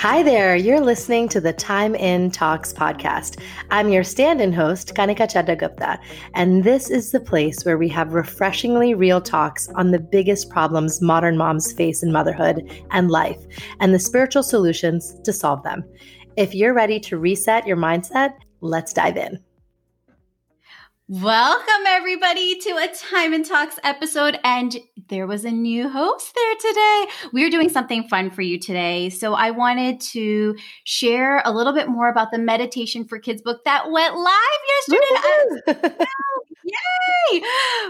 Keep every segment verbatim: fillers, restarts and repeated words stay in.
Hi there, you're listening to the Time In Talks podcast. I'm your stand-in host, Kanika Chadha Gupta, and this is the place where we have refreshingly real talks on the biggest problems modern moms face in motherhood and life, and the spiritual solutions to solve them. If you're ready to reset your mindset, let's dive in. Welcome, everybody, to a Time and Talks episode. And there was a new host there today. We're doing something fun for you today. So I wanted to share a little bit more about the Meditation for Kids book that went live yesterday. I, yay!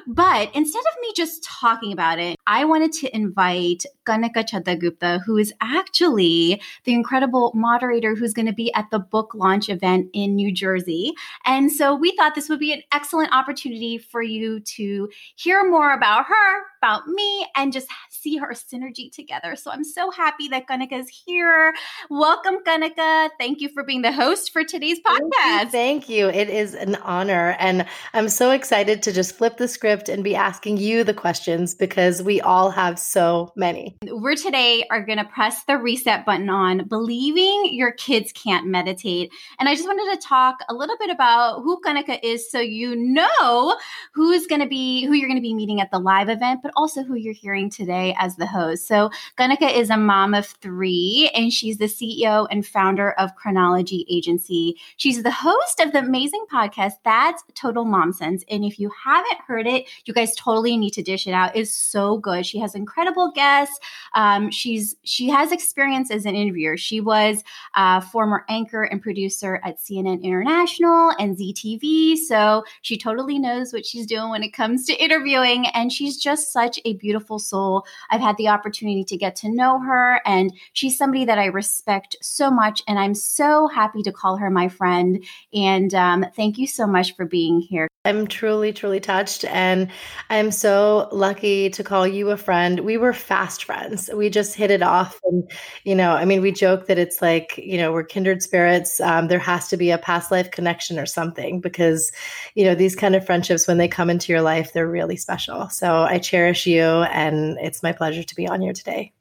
But instead of me just talking about it, I wanted to invite Kanika Chadha Gupta, who is actually the incredible moderator who's going to be at the book launch event in New Jersey. And so we thought this would be an excellent Excellent opportunity for you to hear more about her, about me, and just see her synergy together. So I'm so happy that Kanika is here. Welcome, Kanika. Thank you for being the host for today's podcast. Thank you. It is an honor. And I'm so excited to just flip the script and be asking you the questions because we all have so many. We're today are going to press the reset button on believing your kids can't meditate. And I just wanted to talk a little bit about who Kanika is so you know who is going to be who you're going to be meeting at the live event, but also who you're hearing today as the host. So Kanika is a mom of three, and she's the C E O and founder of Chronology Agency. She's the host of the amazing podcast, That's Total Mom Sense. And if you haven't heard it, you guys totally need to dish it out. It's so good. She has incredible guests. Um, she's she has experience as an interviewer. She was a former anchor and producer at C N N International and Z T V. So she totally knows what she's doing when it comes to interviewing. And she's just such a beautiful soul. I've had the opportunity to get to know her, and she's somebody that I respect so much. And I'm so happy to call her my friend. And um, thank you so much for being here. I'm truly, truly touched. And I'm so lucky to call you a friend. We were fast friends. We just hit it off. And, you know, I mean, we joke that it's like, you know, we're kindred spirits. Um, there has to be a past life connection or something because, you know, these kind of friendships, when they come into your life, they're really special. So I cherish you, and it's my pleasure to be on here today.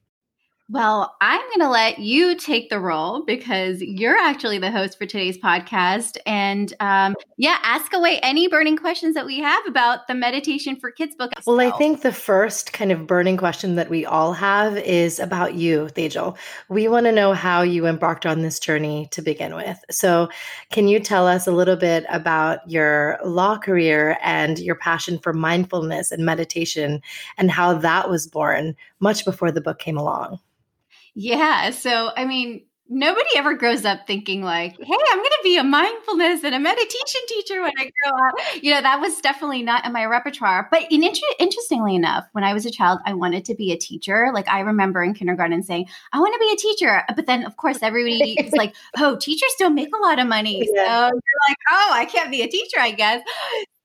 Well, I'm going to let you take the role because you're actually the host for today's podcast. And um, yeah, ask away any burning questions that we have about the Meditation for Kids book. Well, I think the first kind of burning question that we all have is about you, Tejal. We want to know how you embarked on this journey to begin with. So can you tell us a little bit about your law career and your passion for mindfulness and meditation and how that was born much before the book came along? Yeah. So, I mean, nobody ever grows up thinking like, hey, I'm going to be a mindfulness and a meditation teacher when I grow up. You know, that was definitely not in my repertoire. But in inter- interestingly enough, when I was a child, I wanted to be a teacher. Like I remember in kindergarten saying, I want to be a teacher. But then, of course, everybody is like, oh, teachers don't make a lot of money. So yeah. You're like, oh, I can't be a teacher, I guess.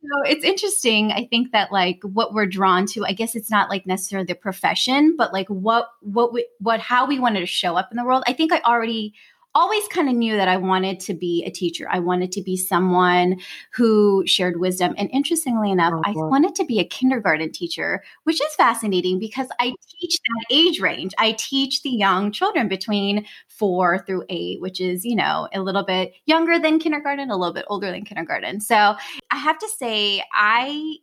So it's interesting. I think that like what we're drawn to, I guess it's not like necessarily the profession, but like what, what, we, what, how we wanted to show up in the world. I think I already always kind of knew that I wanted to be a teacher. I wanted to be someone who shared wisdom. And interestingly enough, oh, I wanted to be a kindergarten teacher, which is fascinating because I teach that age range. I teach the young children between four through eight, which is, you know, a little bit younger than kindergarten, a little bit older than kindergarten. So I have to say, I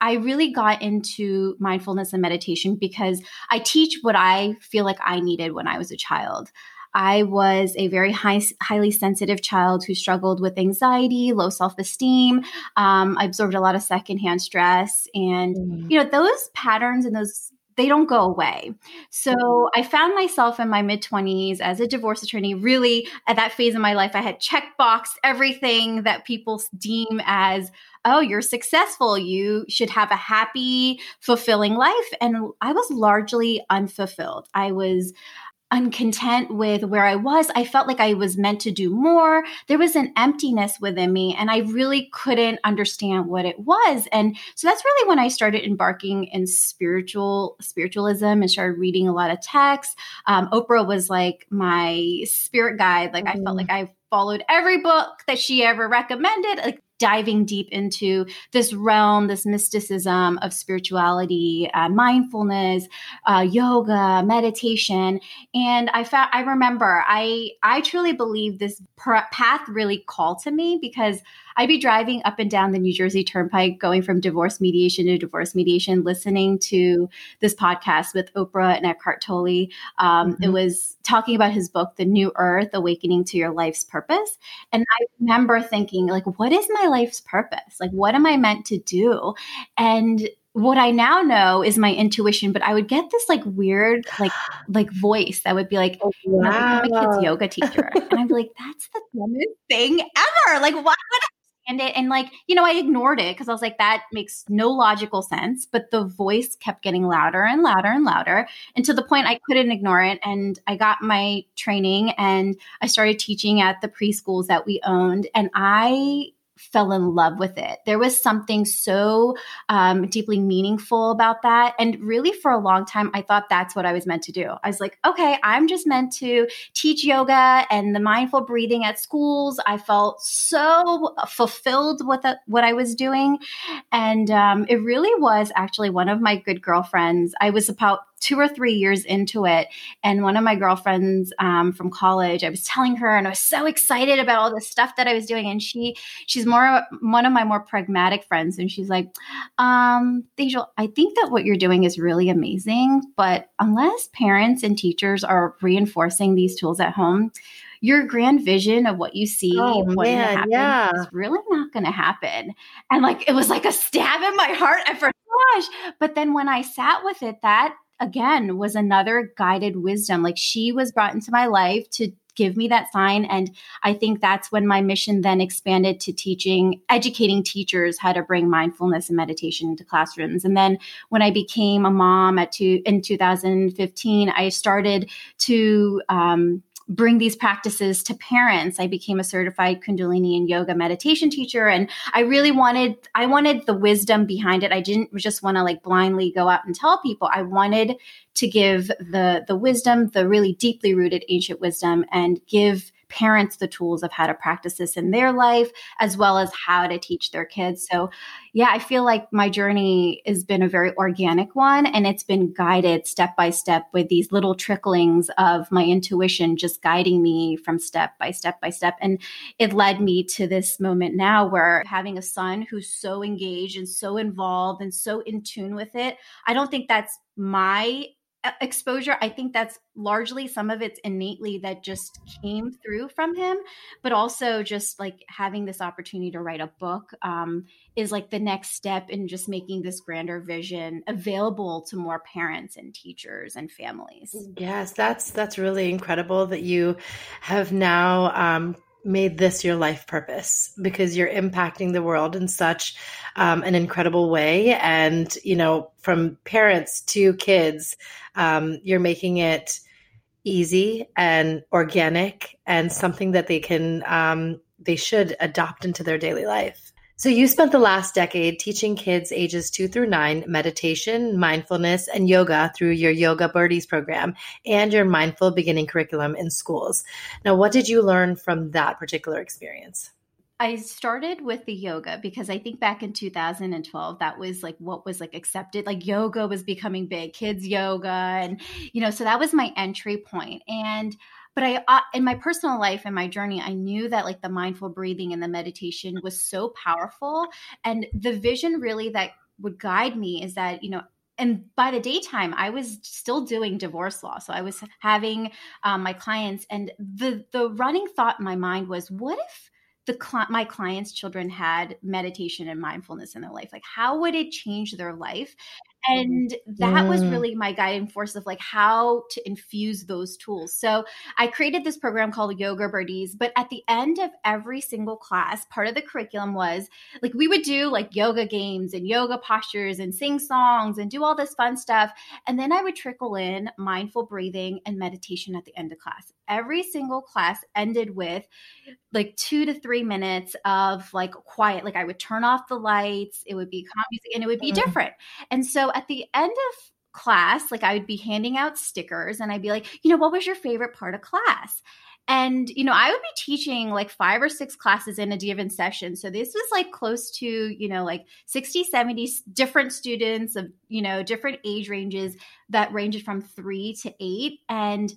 I really got into mindfulness and meditation because I teach what I feel like I needed when I was a child. I was a very high, highly sensitive child who struggled with anxiety, low self-esteem. Um, I absorbed a lot of secondhand stress. And, mm. you know, those patterns and those, they don't go away. So I found myself in my mid-twenties as a divorce attorney. Really, at that phase of my life, I had checkboxed everything that people deem as, oh, you're successful. You should have a happy, fulfilling life. And I was largely unfulfilled. I was uncontent with where I was. I felt like I was meant to do more. There was an emptiness within me, and I really couldn't understand what it was. And so that's really when I started embarking in spiritual spiritualism and started reading a lot of texts. Um, Oprah was like my spirit guide. Like mm. I felt like I followed every book that she ever recommended. Like diving deep into this realm, this mysticism of spirituality, uh, mindfulness, uh, yoga, meditation. And I found, I remember, I, I truly believe this path really called to me, because I'd be driving up and down the New Jersey Turnpike, going from divorce mediation to divorce mediation, listening to this podcast with Oprah and Eckhart Tolle. Um, mm-hmm. It was talking about his book, The New Earth, Awakening to Your Life's Purpose. And I remember thinking, like, what is my life's purpose? Like, what am I meant to do? And what I now know is my intuition, but I would get this like weird, like, like voice that would be like, oh, you know, wow. like, I'm a kid's yoga teacher. And I'm like, that's the dumbest thing ever. Like, why would I? And it, and like, you know, I ignored it because I was like, that makes no logical sense. But the voice kept getting louder and louder and louder, and to the point I couldn't ignore it. And I got my training and I started teaching at the preschools that we owned. And I fell in love with it. There was something so um, deeply meaningful about that. And really for a long time, I thought that's what I was meant to do. I was like, okay, I'm just meant to teach yoga and the mindful breathing at schools. I felt so fulfilled with the, what I was doing. And um, it really was actually one of my good girlfriends. I was about two or three years into it. And one of my girlfriends um, from college, I was telling her, and I was so excited about all the stuff that I was doing. And she, she's more, one of my more pragmatic friends. And she's like, um, Tejal, I think that what you're doing is really amazing, but unless parents and teachers are reinforcing these tools at home, your grand vision of what you see oh, and what's going to happen yeah. is really not going to happen. And like, it was like a stab in my heart. I forgot, gosh. But then when I sat with it, that again was another guided wisdom. Like, she was brought into my life to give me that sign. And I think that's when my mission then expanded to teaching, educating teachers how to bring mindfulness and meditation into classrooms. And then when I became a mom at two, in two thousand fifteen, I started to, um, bring these practices to parents. I became a certified Kundalini and yoga meditation teacher. And I really wanted, I wanted the wisdom behind it. I didn't just want to like blindly go out and tell people. I wanted to give the, the wisdom, the really deeply rooted ancient wisdom, and give parents the tools of how to practice this in their life, as well as how to teach their kids. So yeah, I feel like my journey has been a very organic one, and it's been guided step by step with these little tricklings of my intuition just guiding me from step by step by step. And it led me to this moment now where having a son who's so engaged and so involved and so in tune with it, I don't think that's my exposure. I think that's largely, some of it's innately that just came through from him, but also just like having this opportunity to write a book um, is like the next step in just making this grander vision available to more parents and teachers and families. Yes, that's that's really incredible that you have now um, made this your life purpose, because you're impacting the world in such um, an incredible way. And, you know, from parents to kids, um, you're making it easy and organic and something that they can, um, they should adopt into their daily life. So you spent the last decade teaching kids ages two through nine meditation, mindfulness, and yoga through your Yoga Birdies program and your Mindful Beginning curriculum in schools. Now, what did you learn from that particular experience? I started with the yoga because I think back in two thousand twelve, that was like what was like accepted, like yoga was becoming big, kids yoga. And, you know, so that was my entry point. And But I, uh, in my personal life and my journey, I knew that like the mindful breathing and the meditation was so powerful. And the vision really that would guide me is that, you know, and by the daytime, I was still doing divorce law. So I was having um, my clients, and the the running thought in my mind was, what if The cl- my clients' children had meditation and mindfulness in their life? Like, how would it change their life? And that mm. was really my guiding force of like how to infuse those tools. So I created this program called Yoga Birdies, but at the end of every single class, part of the curriculum was like, we would do like yoga games and yoga postures and sing songs and do all this fun stuff. And then I would trickle in mindful breathing and meditation at the end of class. Every single class ended with like two to three minutes of like quiet. Like I would turn off the lights, it would be calm music, and it would be different. And so at the end of class, like I would be handing out stickers and I'd be like, you know, what was your favorite part of class? And, you know, I would be teaching like five or six classes in a given session. So this was like close to, you know, like sixty, seventy different students of, you know, different age ranges that ranged from three to eight. And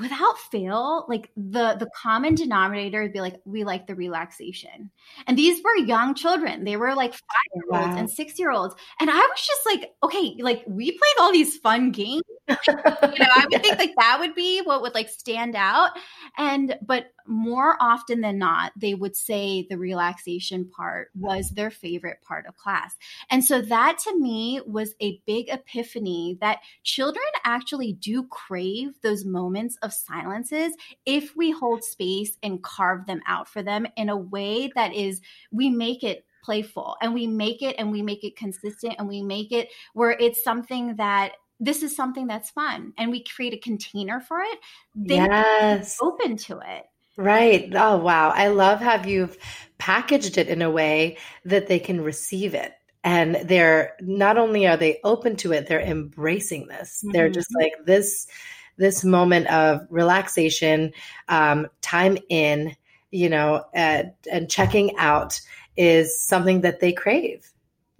without fail, like the, the common denominator would be like, we like the relaxation. And these were young children. They were like five-year-olds wow. and six-year-olds. And I was just like, okay, like we played all these fun games. You know, I would yeah. think like that would be what would like stand out. And, but more often than not, they would say the relaxation part was their favorite part of class. And so that to me was a big epiphany that children actually do crave those moments of silences if we hold space and carve them out for them in a way that is, we make it playful and we make it and we make it consistent and we make it where it's something that this is something that's fun, and we create a container for it. Then yes. open to it. Right. Oh, wow. I love how you've packaged it in a way that they can receive it. And they're not only are they open to it, they're embracing this. Mm-hmm. They're just like this, this moment of relaxation, um, time in, you know, uh, and checking out is something that they crave.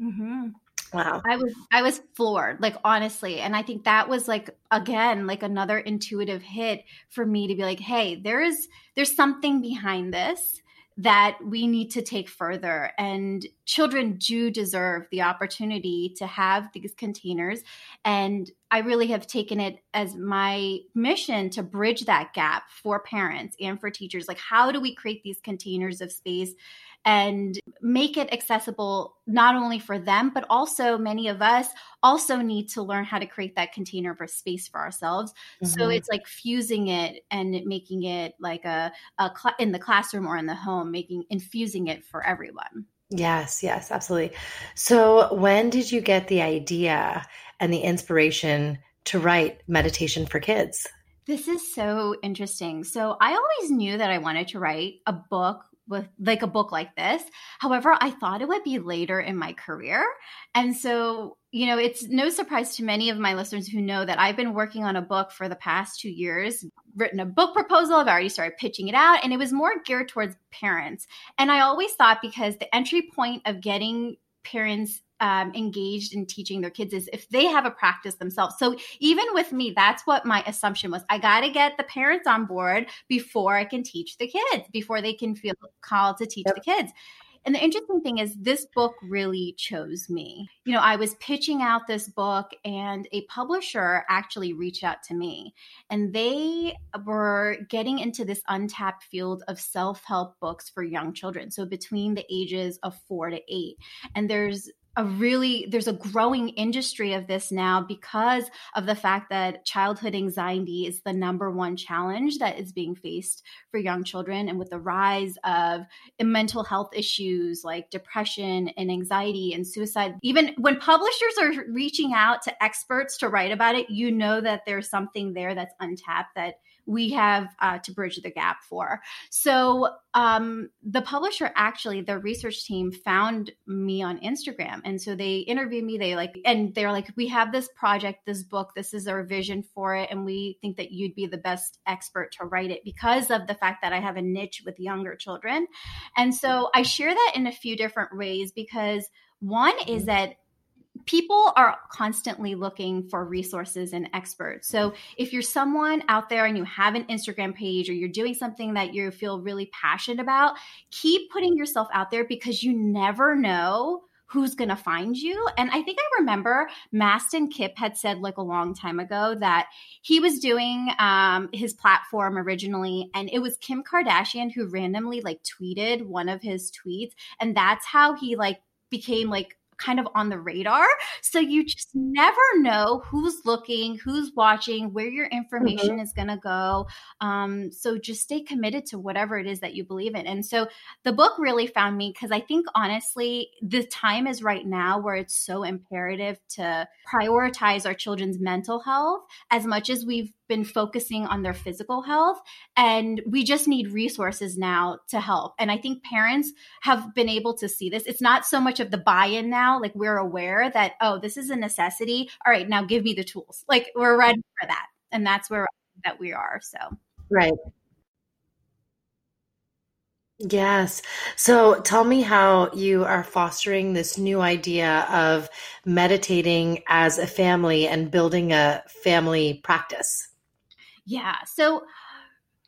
Mm-hmm. Wow. I was, I was floored, like, honestly. And I think that was like, again, like another intuitive hit for me to be like, hey, there is, there's something behind this that we need to take further. And children do deserve the opportunity to have these containers. And I really have taken it as my mission to bridge that gap for parents and for teachers. Like, how do we create these containers of space and make it accessible not only for them, but also many of us also need to learn how to create that container for space for ourselves. Mm-hmm. So it's like fusing it and making it like a, a cl- in the classroom or in the home, making infusing it for everyone. Yes, yes, absolutely. So when did you get the idea and the inspiration to write Meditation for Kids? This is so interesting. So I always knew that I wanted to write a book with like a book like this. However, I thought it would be later in my career. And so, you know, it's no surprise to many of my listeners who know that I've been working on a book for the past two years, written a book proposal. I've already started pitching it out, and it was more geared towards parents. And I always thought because the entry point of getting parents Um, engaged in teaching their kids is if they have a practice themselves. So even with me, that's what my assumption was. I got to get the parents on board before I can teach the kids, before they can feel called to teach yep. the kids. And the interesting thing is this book really chose me. You know, I was pitching out this book and a publisher actually reached out to me, and they were getting into this untapped field of self-help books for young children. So between the ages of four to eight, and there's a really, there's a growing industry of this now because of the fact that childhood anxiety is the number one challenge that is being faced for young children. And with the rise of mental health issues like depression and anxiety and suicide, even when publishers are reaching out to experts to write about it, you know that there's something there that's untapped that we have uh, to bridge the gap for. So um, the publisher, actually, their research team found me on Instagram. And so they interviewed me. They like, and they're like, we have this project, this book, this is our vision for it. And we think that you'd be the best expert to write it because of the fact that I have a niche with younger children. And so I share that in a few different ways, because one is that people are constantly looking for resources and experts. So if you're someone out there and you have an Instagram page or you're doing something that you feel really passionate about, keep putting yourself out there because you never know who's going to find you. And I think I remember Mastin Kip had said like a long time ago that he was doing um, his platform originally, and it was Kim Kardashian who randomly like tweeted one of his tweets. And that's how he like became like kind of on the radar. So you just never know who's looking, who's watching, where your information mm-hmm. is going to go. Um, so just stay committed to whatever it is that you believe in. And so the book really found me because I think honestly, the time is right now where it's so imperative to prioritize our children's mental health as much as we've been focusing on their physical health, and we just need resources now to help. And I think parents have been able to see this. It's not so much of the buy-in now, like we're aware that, oh, this is a necessity. All right, now give me the tools. Like we're ready for that. And that's where that we are. So. Right. Yes. So tell me how you are fostering this new idea of meditating as a family and building a family practice. Yeah. So,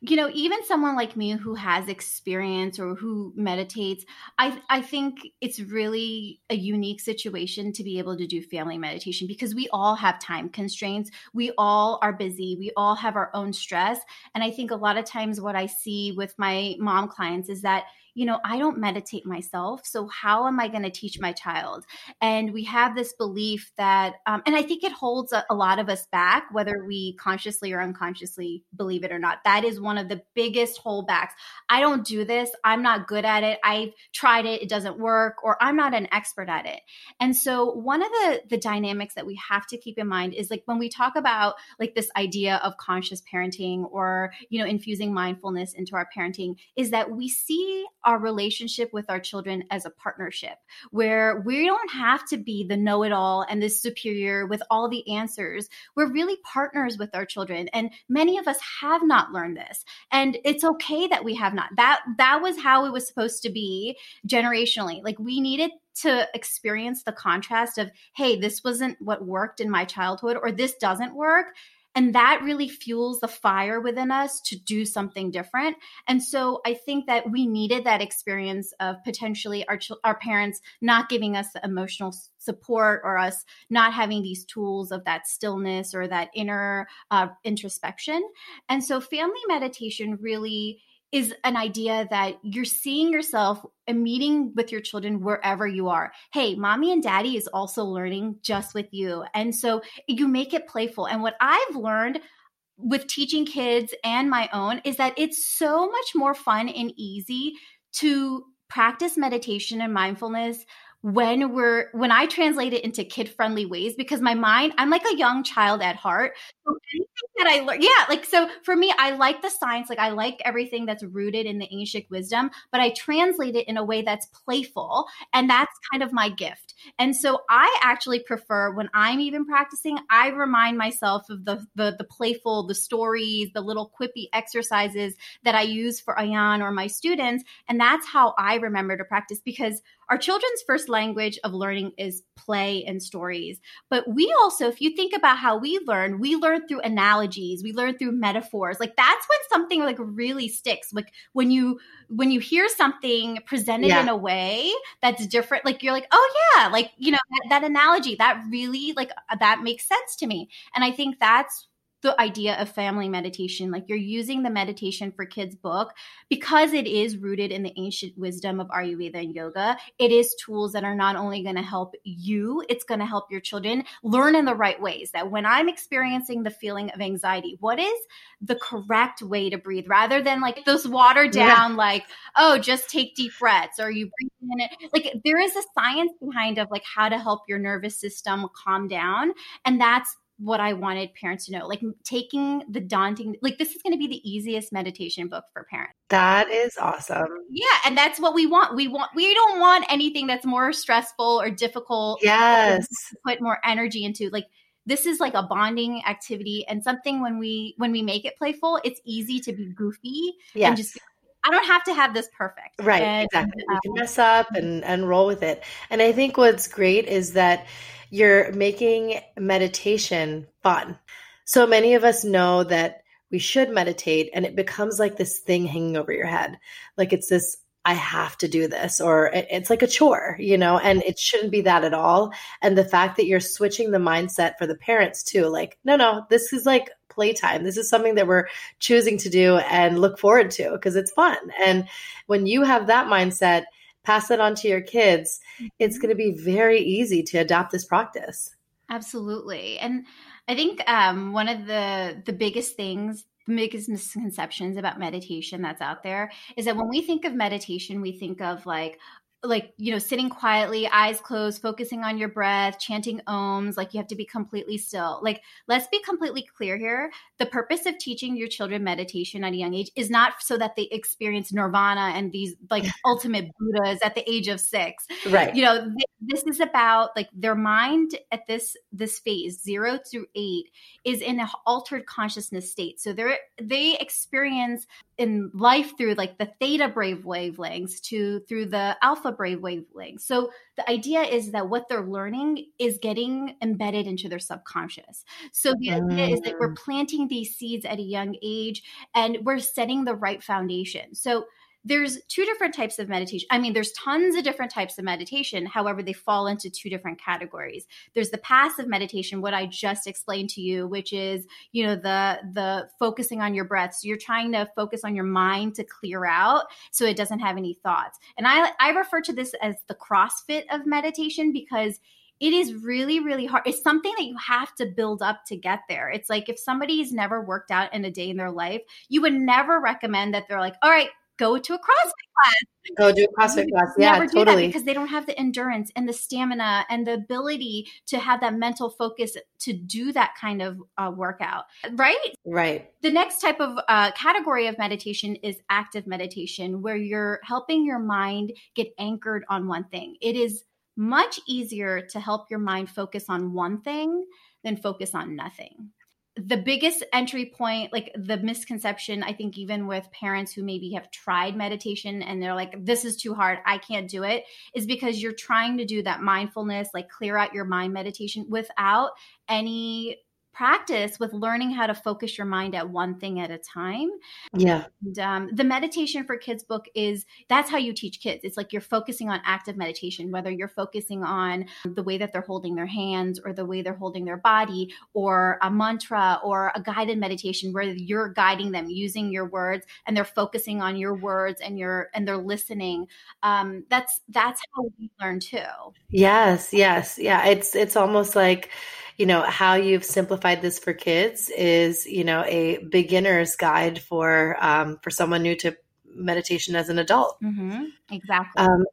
you know, even someone like me who has experience or who meditates, I, I think it's really a unique situation to be able to do family meditation because we all have time constraints. We all are busy. We all have our own stress. And I think a lot of times what I see with my mom clients is that, you know, I don't meditate myself. So how am I going to teach my child? And we have this belief that, um, and I think it holds a, a lot of us back, whether we consciously or unconsciously believe it or not. That is one of the biggest holdbacks. I don't do this. I'm not good at it. I've tried it. It doesn't work, or I'm not an expert at it. And so one of the, the dynamics that we have to keep in mind is like when we talk about like this idea of conscious parenting or, you know, infusing mindfulness into our parenting is that we see our relationship with our children as a partnership where we don't have to be the know-it-all and the superior with all the answers. We're really partners with our children. And many of us have not learned this. And it's okay that we have not. That, that was how it was supposed to be generationally. Like we needed to experience the contrast of, hey, this wasn't what worked in my childhood, or this doesn't work. And that really fuels the fire within us to do something different. And so I think that we needed that experience of potentially our ch- our parents not giving us the emotional support or us not having these tools of that stillness or that inner uh, introspection. And so family meditation really is an idea that you're seeing yourself and meeting with your children wherever you are. Hey, mommy and daddy is also learning just with you. And so you make it playful. And what I've learned with teaching kids and my own is that it's so much more fun and easy to practice meditation and mindfulness when we're, when I translate it into kid-friendly ways, because my mind, I'm like a young child at heart. So anything that I learn, yeah, like, so for me, I like the science, like I like everything that's rooted in the ancient wisdom, but I translate it in a way that's playful. And that's kind of my gift. And so I actually prefer when I'm even practicing, I remind myself of the, the, the playful, the stories, the little quippy exercises that I use for Ayan or my students. And that's how I remember to practice, because our children's first language of learning is play and stories. But we also, if you think about how we learn, we learn through analogies, we learn through metaphors. Like that's when something like really sticks. Like when you when you hear something presented yeah. in a way that's different, like you're like, oh yeah, like, you know, that, that analogy, that really like that makes sense to me. And I think that's the idea of family meditation. Like you're using the Meditation for Kids book because it is rooted in the ancient wisdom of Ayurveda and yoga. It is tools that are not only going to help you, it's going to help your children learn in the right ways. That when I'm experiencing the feeling of anxiety, what is the correct way to breathe rather than like those watered down, yeah. like, oh, just take deep breaths or you breathe in it. Like there is a science behind of like how to help your nervous system calm down. And that's what I wanted parents to know, like taking the daunting, like this is going to be the easiest meditation book for parents. That is awesome. Yeah. And that's what we want. We want, we don't want anything that's more stressful or difficult. Yes. Put more energy into like, this is like a bonding activity and something when we, when we make it playful, it's easy to be goofy yes. and just I don't have to have this perfect. Right. And, exactly. Um, you can mess up and, and roll with it. And I think what's great is that you're making meditation fun. So many of us know that we should meditate and it becomes like this thing hanging over your head. Like it's this, I have to do this, or it's like a chore, you know, and it shouldn't be that at all. And the fact that you're switching the mindset for the parents too, like, no, no, this is like playtime. This is something that we're choosing to do and look forward to because it's fun. And when you have that mindset, pass it on to your kids, it's going to be very easy to adopt this practice. Absolutely. And I think um, one of the, the biggest things, the biggest misconceptions about meditation that's out there is that when we think of meditation, we think of like, like, you know, sitting quietly, eyes closed, focusing on your breath, chanting ohms, like you have to be completely still. Like, let's be completely clear here. The purpose of teaching your children meditation at a young age is not so that they experience nirvana and these like ultimate Buddhas at the age of six. Right. You know, th- this is about like their mind at this, this phase, zero through eight, is in an altered consciousness state. So they're, they experience in life through like the theta brain wavelengths to through the alpha brain wavelengths. So the idea is that what they're learning is getting embedded into their subconscious. So the mm. idea is that we're planting these seeds at a young age and we're setting the right foundation. So there's two different types of meditation. I mean, there's tons of different types of meditation. However, they fall into two different categories. There's the passive meditation, what I just explained to you, which is, you know, the the focusing on your breath. So you're trying to focus on your mind to clear out so it doesn't have any thoughts. And I I refer to this as the CrossFit of meditation because it is really, really hard. It's something that you have to build up to get there. It's like if somebody's never worked out in a day in their life, you would never recommend that they're like, all right, go to a CrossFit class. Go to a CrossFit class. Yeah, never do totally. That because they don't have the endurance and the stamina and the ability to have that mental focus to do that kind of uh, workout, right? Right. The next type of uh, category of meditation is active meditation, where you're helping your mind get anchored on one thing. It is much easier to help your mind focus on one thing than focus on nothing. The biggest entry point, like the misconception, I think even with parents who maybe have tried meditation and they're like, this is too hard, I can't do it, is because you're trying to do that mindfulness, like clear out your mind meditation without any practice with learning how to focus your mind at one thing at a time. Yeah. And, um, the Meditation for Kids book is, that's how you teach kids. It's like you're focusing on active meditation, whether you're focusing on the way that they're holding their hands or the way they're holding their body or a mantra or a guided meditation where you're guiding them using your words and they're focusing on your words and you're, and they're listening. Um, that's, that's how we learn too. Yes. Yes. Yeah. It's, it's almost like, you know, how you've simplified this for kids is, you know, a beginner's guide for um, for someone new to meditation as an adult. Mm-hmm. Exactly. Um,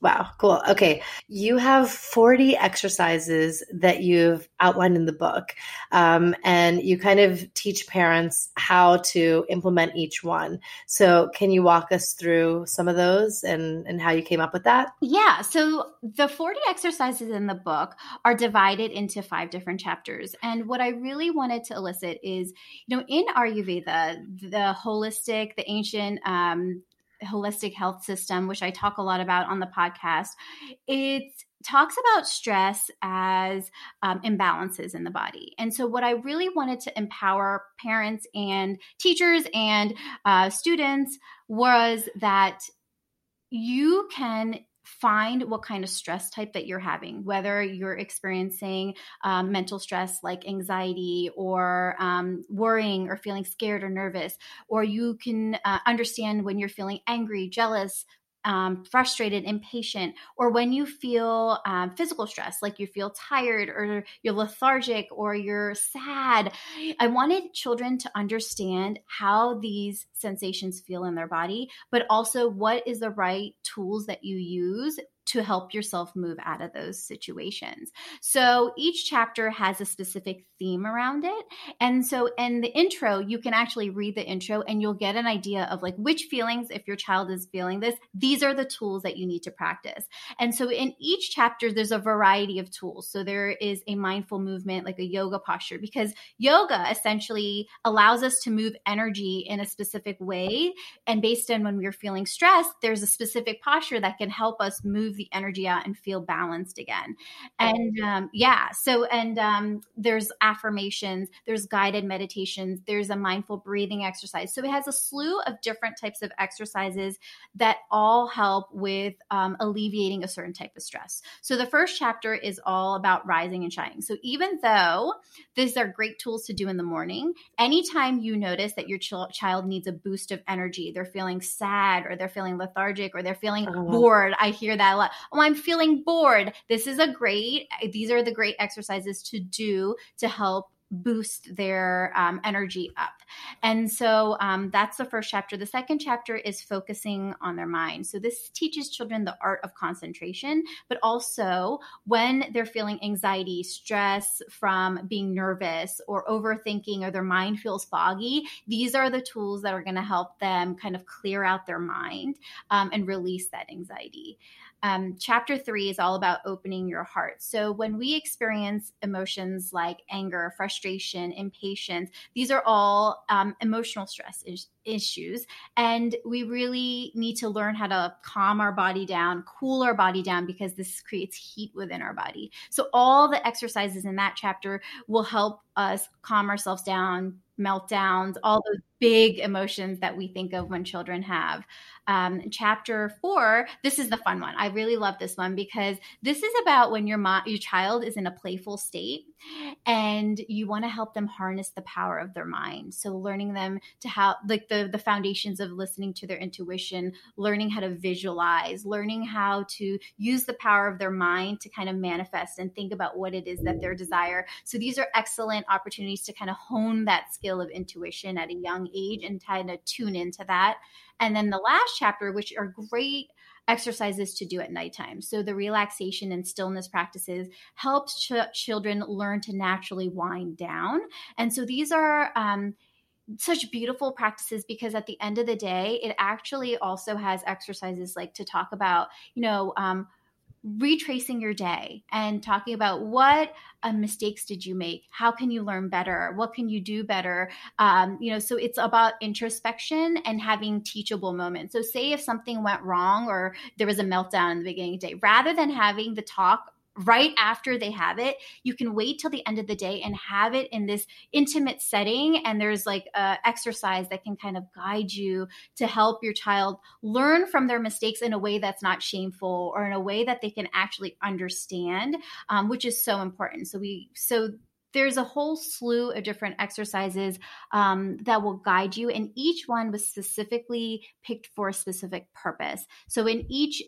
wow. Cool. Okay. You have forty exercises that you've outlined in the book, um, and you kind of teach parents how to implement each one. So can you walk us through some of those and, and how you came up with that? Yeah. So the forty exercises in the book are divided into five different chapters. And what I really wanted to elicit is, you know, in Ayurveda, the holistic, the ancient, um, holistic health system, which I talk a lot about on the podcast, it talks about stress as um, imbalances in the body. And so what I really wanted to empower parents and teachers and uh, students was that you can find what kind of stress type that you're having, whether you're experiencing um, mental stress like anxiety or um, worrying or feeling scared or nervous, or you can uh, understand when you're feeling angry, jealous, um, frustrated, impatient, or when you feel um, physical stress, like you feel tired or you're lethargic or you're sad. I wanted children to understand how these sensations feel in their body, but also what is the right tools that you use to help yourself move out of those situations. So each chapter has a specific theme around it. And so in the intro, you can actually read the intro and you'll get an idea of like which feelings, if your child is feeling this, these are the tools that you need to practice. And so in each chapter, there's a variety of tools. So there is a mindful movement, like a yoga posture, because yoga essentially allows us to move energy in a specific way. And based on when we're feeling stressed, there's a specific posture that can help us move the energy out and feel balanced again. And um, yeah, so, and um, there's affirmations, there's guided meditations, there's a mindful breathing exercise. So it has a slew of different types of exercises that all help with um, alleviating a certain type of stress. So the first chapter is all about rising and shining. So even though these are great tools to do in the morning, anytime you notice that your ch- child needs a boost of energy, they're feeling sad or they're feeling lethargic or they're feeling oh. bored. I hear that a lot. Oh, I'm feeling bored. This is a great, these are the great exercises to do to help boost their um, energy up. And so um, that's the first chapter. The second chapter is focusing on their mind. So this teaches children the art of concentration, but also when they're feeling anxiety, stress from being nervous or overthinking, or their mind feels foggy, these are the tools that are going to help them kind of clear out their mind um, and release that anxiety. Um, chapter three is all about opening your heart. So when we experience emotions like anger, frustration, impatience, these are all um, emotional stress is- issues. And we really need to learn how to calm our body down, cool our body down, because this creates heat within our body. So all the exercises in that chapter will help us calm ourselves down, meltdowns, all those big emotions that we think of when children have. Um, chapter four, this is the fun one. I really love this one because this is about when your mo- your child is in a playful state and you want to help them harness the power of their mind. So learning them to how, like the, the foundations of listening to their intuition, learning how to visualize, learning how to use the power of their mind to kind of manifest and think about what it is that their desire. So these are excellent opportunities to kind of hone that skill of intuition at a young age and kind of tune into that. And then the last chapter, which are great exercises to do at nighttime. So the relaxation and stillness practices helps ch- children learn to naturally wind down. And so these are um, such beautiful practices, because at the end of the day, it actually also has exercises like to talk about, you know, um, retracing your day and talking about what uh, mistakes did you make? How can you learn better? What can you do better? Um, you know, so it's about introspection and having teachable moments. So say if something went wrong or there was a meltdown in the beginning of the day, rather than having the talk right after they have it, you can wait till the end of the day and have it in this intimate setting. And there's like an exercise that can kind of guide you to help your child learn from their mistakes in a way that's not shameful, or in a way that they can actually understand, um, which is so important. So we, so there's a whole slew of different exercises um, that will guide you. And each one was specifically picked for a specific purpose. So in each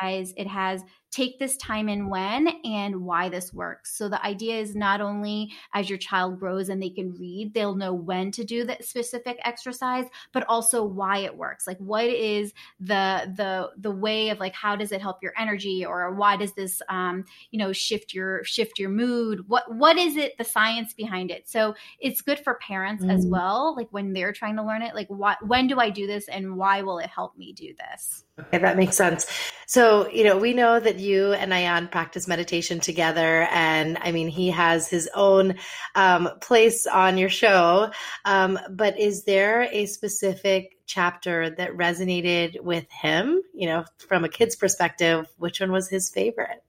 exercise, it has take this time in when and why this works. So the idea is not only as your child grows and they can read, they'll know when to do that specific exercise, but also why it works. Like what is the the the way of like, how does it help your energy, or why does this um, you know shift your shift your mood? What what is it, the science behind it? So it's good for parents mm. as well, like when they're trying to learn it, like what, when do I do this and why will it help me do this? Okay, that makes sense. So you know we know that you and Ayan practice meditation together. And I mean, he has his own um, place on your show. Um, but is there a specific chapter that resonated with him? You know, from a kid's perspective, which one was his favorite?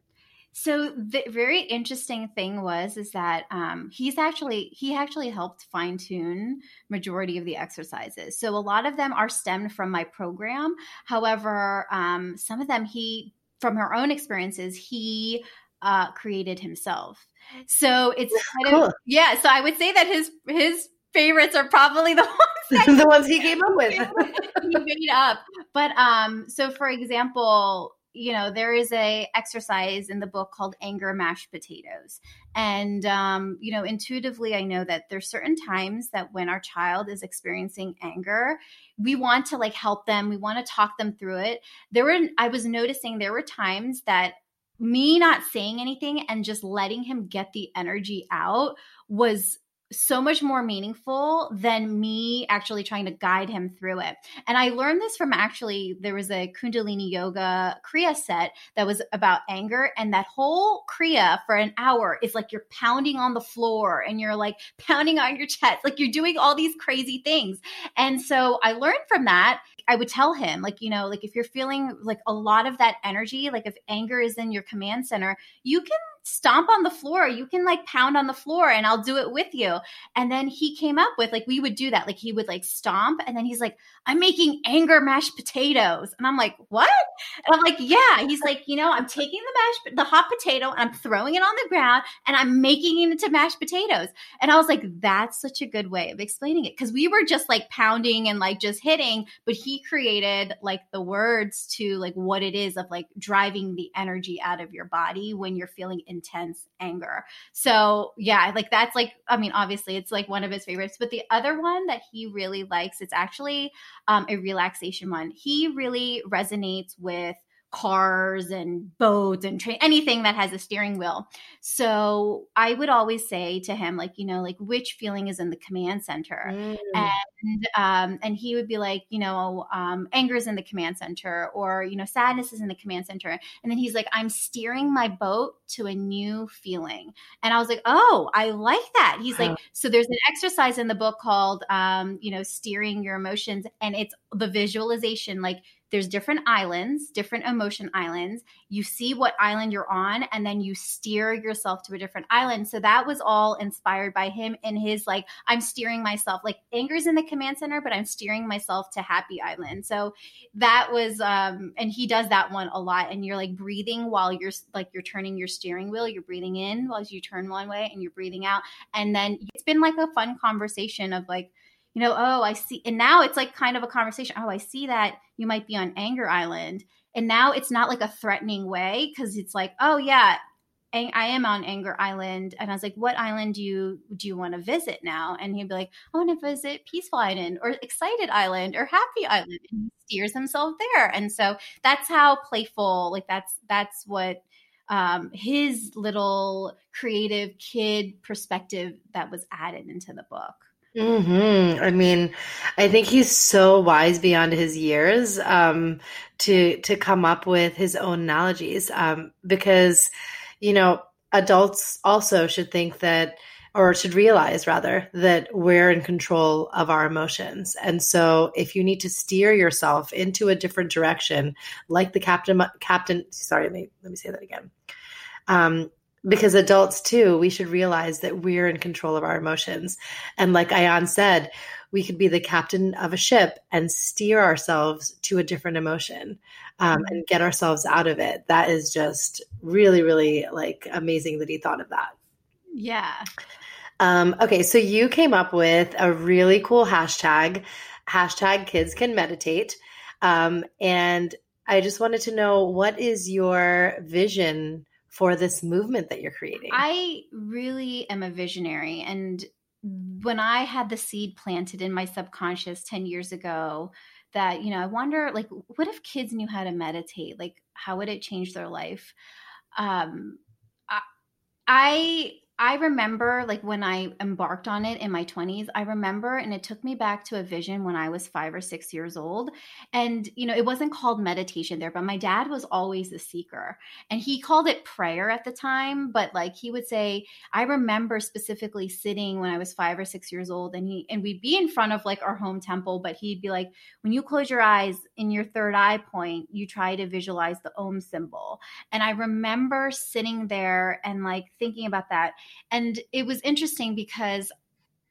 So the very interesting thing was, is that um, he's actually, he actually helped fine tune majority of the exercises. So a lot of them are stemmed from my program. However, um, some of them he from her own experiences, he uh, created himself. So it's kind cool. of, yeah. So I would say that his, his favorites are probably the ones that the he, ones he came up with. He made up. But um, so for example, you know, there is a exercise in the book called Anger Mashed Potatoes. And, um, you know, intuitively, I know that there's certain times that when our child is experiencing anger, we want to like help them. We want to talk them through it. There were, I was noticing there were times that me not saying anything and just letting him get the energy out was so much more meaningful than me actually trying to guide him through it. And I learned this from actually, there was a Kundalini yoga Kriya set that was about anger. And that whole Kriya for an hour is like you're pounding on the floor and you're like pounding on your chest, like you're doing all these crazy things. And so I learned from that. I would tell him like, you know, like if you're feeling like a lot of that energy, like if anger is in your command center, you can stomp on the floor. You can like pound on the floor and I'll do it with you. And then he came up with like, we would do that. Like he would like stomp. And then he's like, I'm making anger mashed potatoes. And I'm like, what? And I'm like, yeah. He's like, you know, I'm taking the mashed, the hot potato, and I'm throwing it on the ground and I'm making it into mashed potatoes. And I was like, that's such a good way of explaining it. Cause we were just like pounding and like just hitting, but he she created like the words to like what it is of like driving the energy out of your body when you're feeling intense anger. So yeah, like that's like, I mean, obviously it's like one of his favorites, but the other one that he really likes, it's actually um, a relaxation one. He really resonates with cars and boats and train, anything that has a steering wheel. So I would always say to him, like, you know, like which feeling is in the command center? Mm. And, um, and he would be like, you know, um, anger is in the command center, or, you know, sadness is in the command center. And then he's like, I'm steering my boat to a new feeling. And I was like, oh, I like that. He's wow. like, so there's an exercise in the book called, um, you know, steering your emotions. And it's the visualization, like, there's different islands, different emotion islands. You see what island you're on, and then you steer yourself to a different island. So that was all inspired by him and his like, I'm steering myself, like anger's in the command center, but I'm steering myself to happy island. So that was, um, and he does that one a lot. And you're like breathing while you're like, you're turning your steering wheel, you're breathing in while you turn one way and you're breathing out. And then it's been like a fun conversation of like, you know, oh, I see. And now it's like kind of a conversation. Oh, I see that you might be on anger island. And now it's not like a threatening way, because it's like, oh, yeah, I am on anger island. And I was like, what island do you do you want to visit now? And he'd be like, I want to visit peaceful island or excited island or happy island. And he steers himself there. And so that's how playful, like that's that's what um, his little creative kid perspective that was added into the book. Mm-hmm. I mean, I think he's so wise beyond his years um, to to come up with his own analogies um, because, you know, adults also should think that, or should realize rather, that we're in control of our emotions. And so if you need to steer yourself into a different direction, like the captain, captain, sorry, let me, let me say that again. Um, Because adults, too, we should realize that we're in control of our emotions. And like Ayan said, we could be the captain of a ship and steer ourselves to a different emotion um, and get ourselves out of it. That is just really, really, like, amazing that he thought of that. Yeah. Um, okay, so you came up with a really cool hashtag, hashtag kids can meditate. Um, and I just wanted to know, what is your vision for this movement that you're creating? I really am a visionary. And when I had the seed planted in my subconscious ten years ago that, you know, I wonder, like, what if kids knew how to meditate? Like, how would it change their life? Um, I, I I remember like when I embarked on it in my twenties, I remember, and it took me back to a vision when I was five or six years old. And, you know, it wasn't called meditation there, but my dad was always a seeker, and he called it prayer at the time. But like, he would say, I remember specifically sitting when I was five or six years old, and he, and we'd be in front of like our home temple, but he'd be like, when you close your eyes in your third eye point, you try to visualize the Om symbol. And I remember sitting there and like thinking about that. And it was interesting because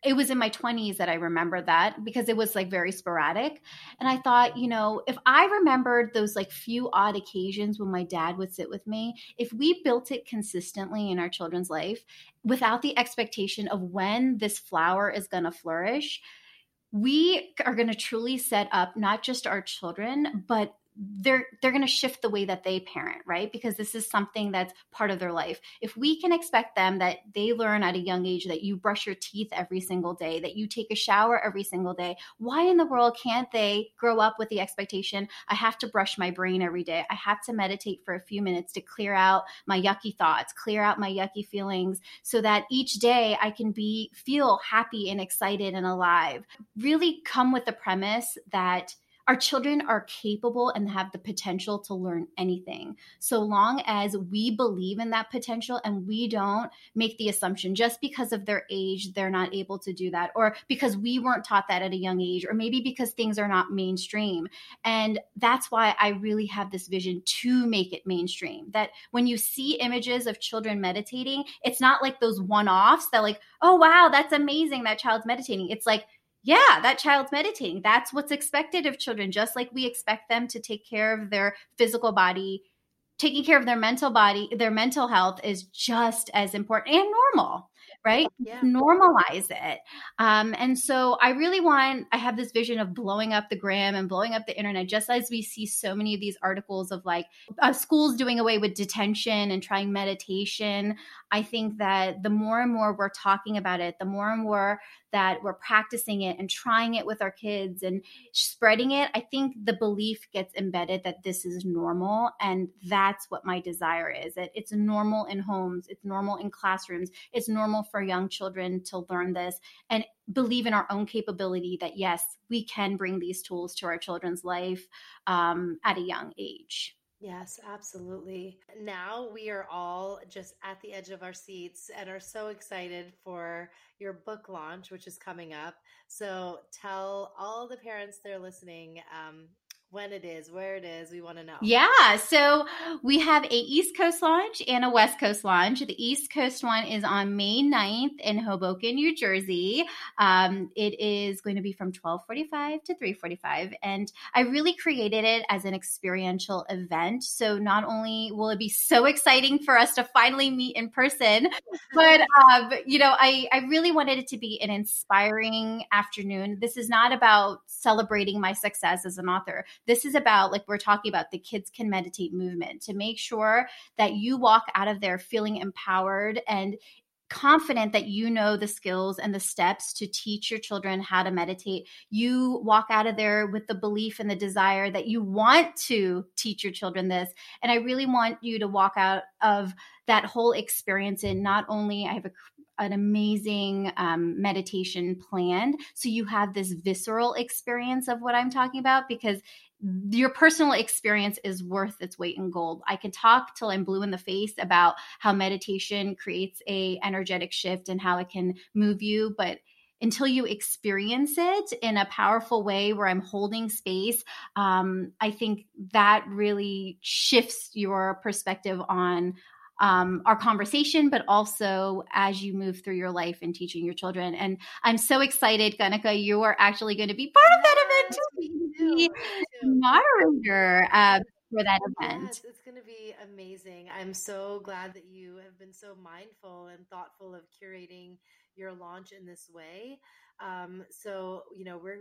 it was in my twenties that I remember that, because it was like very sporadic. And I thought, you know, if I remembered those like few odd occasions when my dad would sit with me, if we built it consistently in our children's life without the expectation of when this flower is going to flourish, we are going to truly set up not just our children, but they're they're going to shift the way that they parent, right? Because this is something that's part of their life. If we can expect them that they learn at a young age that you brush your teeth every single day, that you take a shower every single day, why in the world can't they grow up with the expectation, I have to brush my brain every day. I have to meditate for a few minutes to clear out my yucky thoughts, clear out my yucky feelings, so that each day I can be feel happy and excited and alive. Really come with the premise that our children are capable and have the potential to learn anything, so long as we believe in that potential and we don't make the assumption just because of their age, they're not able to do that, or because we weren't taught that at a young age, or maybe because things are not mainstream. And that's why I really have this vision to make it mainstream, that when you see images of children meditating, it's not like those one-offs that like, oh, wow, that's amazing, that child's meditating. It's like, yeah, that child's meditating. That's what's expected of children, just like we expect them to take care of their physical body. Taking care of their mental body, their mental health is just as important and normal. right? Yeah. Normalize it. Um, and so I really want, I have this vision of blowing up the gram and blowing up the internet, just as we see so many of these articles of like uh, schools doing away with detention and trying meditation. I think that the more and more we're talking about it, the more and more that we're practicing it and trying it with our kids and spreading it, I think the belief gets embedded that this is normal. And that's what my desire is, that it's normal in homes, it's normal in classrooms, it's normal for young children to learn this and believe in our own capability that, yes, we can bring these tools to our children's life um, at a young age. Yes, absolutely. Now we are all just at the edge of our seats and are so excited for your book launch, which is coming up. So tell all the parents that are listening um, when it is, where it is, we want to know. Yeah. So we have a East Coast launch and a West Coast launch. The East Coast one is on May ninth in Hoboken, New Jersey. Um, it is going to be from twelve forty-five to three forty-five. And I really created it as an experiential event. So not only will it be so exciting for us to finally meet in person, but, um, you know, I, I really wanted it to be an inspiring afternoon. This is not about celebrating my success as an author. This is about, like we're talking about, the Kids Can Meditate movement, to make sure that you walk out of there feeling empowered and confident that you know the skills and the steps to teach your children how to meditate. You walk out of there with the belief and the desire that you want to teach your children this. And I really want you to walk out of that whole experience in not only I have a an amazing um, meditation planned. So you have this visceral experience of what I'm talking about, because your personal experience is worth its weight in gold. I can talk till I'm blue in the face about how meditation creates a energetic shift and how it can move you, but until you experience it in a powerful way where I'm holding space, um, I think that really shifts your perspective on Um, our conversation, but also as you move through your life and teaching your children. And I'm so excited, Kanika, you are actually going to be part of that event too. Be moderator uh, for that event. Yes, it's going to be amazing. I'm so glad that you have been so mindful and thoughtful of curating your launch in this way. Um, so, you know, we're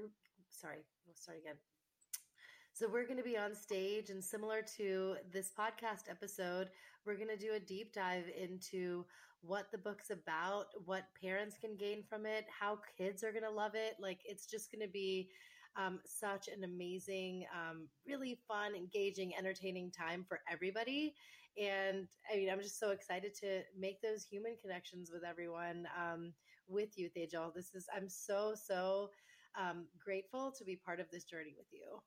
sorry, we'll start again. So we're going to be on stage, and similar to this podcast episode, we're going to do a deep dive into what the book's about, what parents can gain from it, how kids are going to love it. Like, it's just going to be um, such an amazing, um, really fun, engaging, entertaining time for everybody. And I mean, I'm just so excited to make those human connections with everyone, um, with you, Tejal. This is, I'm so, so um, grateful to be part of this journey with you.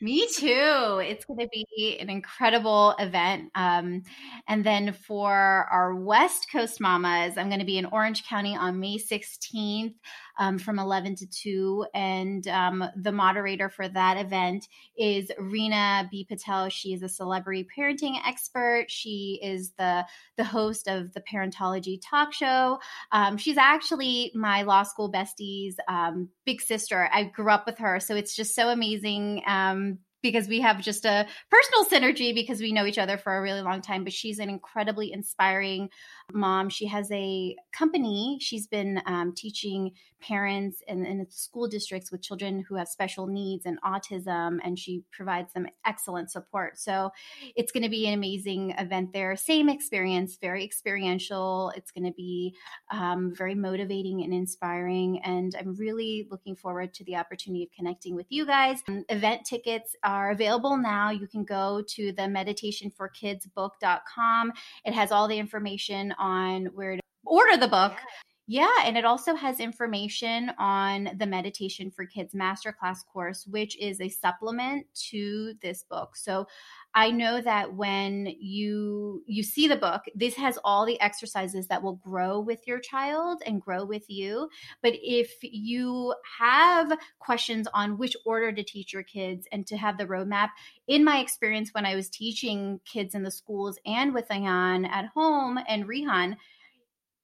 Me too. It's going to be an incredible event. Um, and then for our West Coast mamas, I'm going to be in Orange County on May sixteenth um, from eleven to two. And um, the moderator for that event is Rena B. Patel. She is a celebrity parenting expert. She is the, the host of the Parentology Talk Show. Um, she's actually my law school bestie's um, big sister. I grew up with her. So it's just so amazing. Um, because we have just a personal synergy because we know each other for a really long time, but she's an incredibly inspiring mom. She has a company. She's been um, teaching parents and in, in school districts with children who have special needs and autism, and she provides them excellent support. So it's going to be an amazing event there. Same experience, very experiential. It's going to be um, very motivating and inspiring. And I'm really looking forward to the opportunity of connecting with you guys. Um, event tickets are available now. You can go to the meditation for kids book dot com. It has all the information on where to order the book. Yeah. Yeah, and it also has information on the Meditation for Kids Masterclass course, which is a supplement to this book. So I know that when you you see the book, this has all the exercises that will grow with your child and grow with you. But if you have questions on which order to teach your kids and to have the roadmap, in my experience when I was teaching kids in the schools and with Ayan at home and Rehan,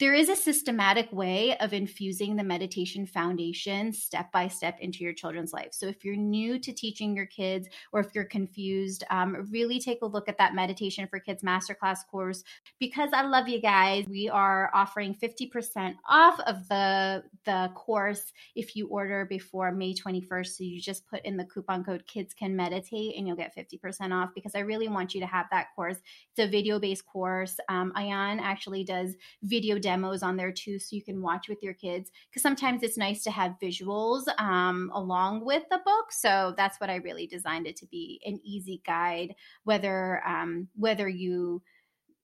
there is a systematic way of infusing the meditation foundation step by step into your children's life. So if you're new to teaching your kids, or if you're confused, um, really take a look at that Meditation for Kids Masterclass course, because I love you guys. We are offering fifty percent off of the, the course if you order before May twenty-first. So you just put in the coupon code Kids Can Meditate and you'll get fifty percent off, because I really want you to have that course. It's a video-based course. Um, Ayan actually does video demos on there too, so you can watch with your kids, because sometimes it's nice to have visuals um, along with the book. So that's what I really designed it to be, an easy guide, whether um, whether you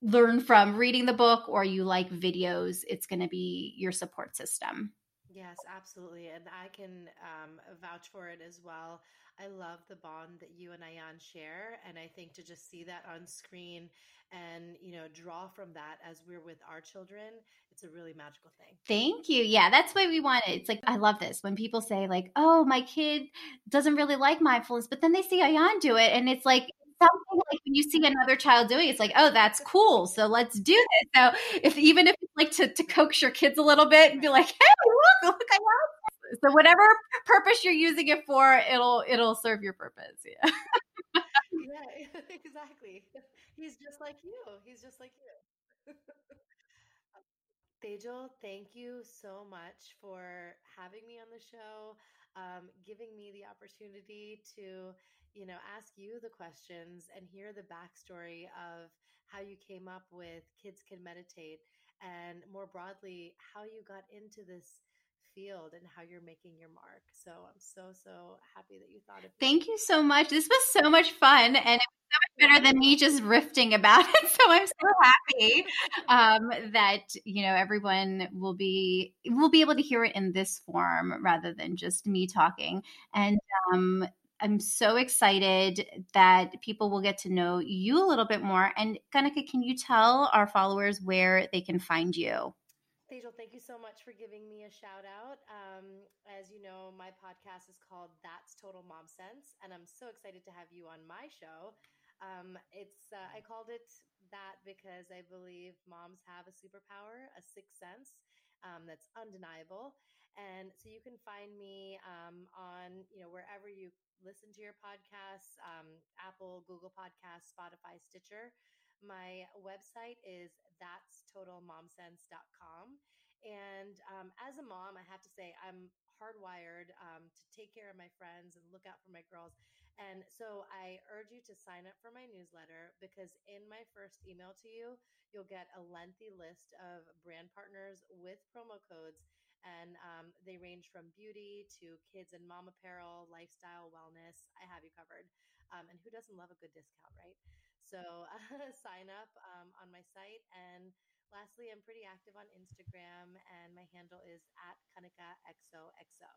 learn from reading the book or you like videos, it's going to be your support system. Yes, absolutely. And I can um, vouch for it as well. I love the bond that you and Ayan share. And I think to just see that on screen and, you know, draw from that as we're with our children, it's a really magical thing. Thank you. Yeah, that's what we want. It's like, I love this when people say like, oh, my kid doesn't really like mindfulness, but then they see Ayan do it. And it's like, something like when you see another child doing it, it's like, oh, that's cool. So let's do this. So if, even if it's like to, to coax your kids a little bit and be like, hey, look, look, I love this. So whatever purpose you're using it for, it'll, it'll serve your purpose. Yeah. Yeah, exactly. He's just like you. He's just like you. Tejal, thank you so much for having me on the show, um, giving me the opportunity to, you know, ask you the questions and hear the backstory of how you came up with Kids Can Meditate, and more broadly, how you got into this field and how you're making your mark. So I'm so, so happy that you thought of it. Thank you so much. This was so much fun, and it was so much better than me just riffing about it. So I'm so happy um, that, you know, everyone will be, will be able to hear it in this form rather than just me talking. And, um, I'm so excited that people will get to know you a little bit more. And Kanika, can you tell our followers where they can find you? Tejal, thank you so much for giving me a shout out. Um, as you know, my podcast is called That's Total Mom Sense, and I'm so excited to have you on my show. Um, it's uh, I called it that because I believe moms have a superpower, a sixth sense um, that's undeniable. And so you can find me um, on, you know, wherever you listen to your podcasts, um, Apple, Google Podcasts, Spotify, Stitcher. My website is that's total mom sense dot com. And um, as a mom, I have to say I'm hardwired um, to take care of my friends and look out for my girls. And so I urge you to sign up for my newsletter, because in my first email to you, you'll get a lengthy list of brand partners with promo codes. And um, they range from beauty to kids and mom apparel, lifestyle, wellness. I have you covered. Um, and who doesn't love a good discount, right? So uh, sign up um, on my site. And lastly, I'm pretty active on Instagram, and my handle is at Kanika X O X O.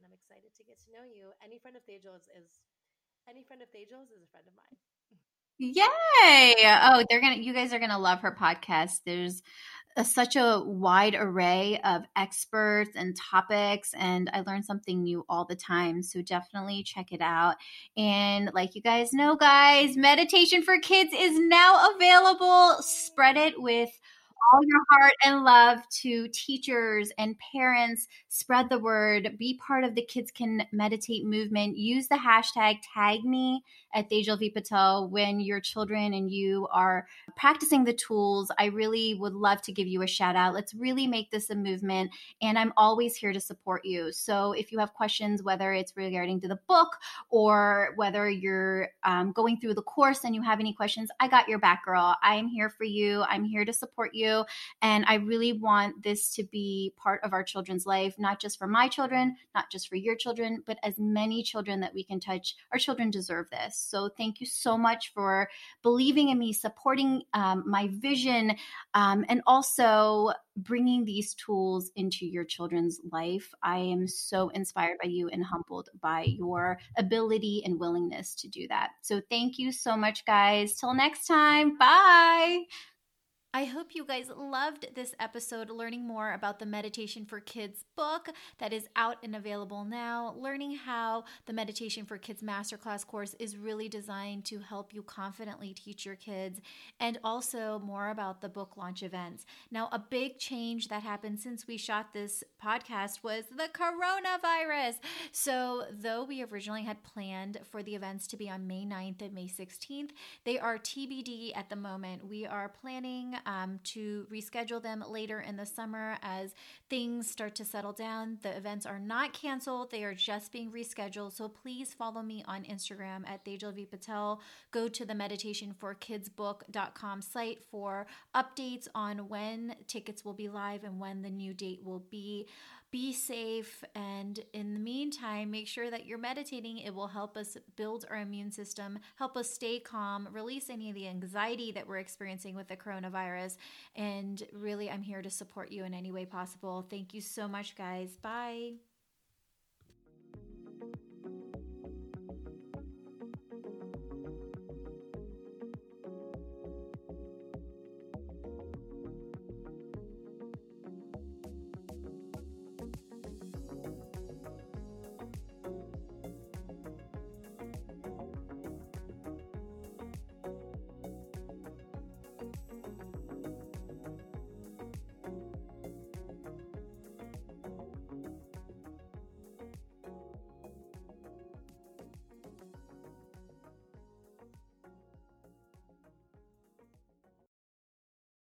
And I'm excited to get to know you. Any friend of Tejal's is any friend of Tejal's is a friend of mine. Yay! Oh, they're gonna. You guys are gonna love her podcast. There's a, such a wide array of experts and topics, and I learn something new all the time. So definitely check it out. And like you guys know, guys, Meditation for Kids is now available. Spread it with all your heart and love to teachers and parents. Spread the word. Be part of the Kids Can Meditate movement. Use the hashtag, tag me at Tejal V. Patel when your children and you are practicing the tools. I really would love to give you a shout out. Let's really make this a movement. And I'm always here to support you. So if you have questions, whether it's regarding to the book or whether you're um, going through the course and you have any questions, I got your back, girl. I am here for you. I'm here to support you. And I really want this to be part of our children's life, not just for my children, not just for your children, but as many children that we can touch. Our children deserve this. So thank you so much for believing in me, supporting um, my vision, um, and also bringing these tools into your children's life. I am so inspired by you and humbled by your ability and willingness to do that. So thank you so much, guys. Till next time. Bye. I hope you guys loved this episode, learning more about the Meditation for Kids book that is out and available now, learning how the Meditation for Kids Masterclass course is really designed to help you confidently teach your kids, and also more about the book launch events. Now, a big change that happened since we shot this podcast was the coronavirus. So though we originally had planned for the events to be on May ninth and May sixteenth, they are T B D at the moment. We are planning Um, to reschedule them later in the summer as things start to settle down. The events are not canceled. They are just being rescheduled. So please follow me on Instagram at Tejal V. Patel. Go to the meditation for kids book dot com site for updates on when tickets will be live and when the new date will be. Be safe, and in the meantime, make sure that you're meditating. It will help us build our immune system, help us stay calm, release any of the anxiety that we're experiencing with the coronavirus, and really, I'm here to support you in any way possible. Thank you so much, guys. Bye.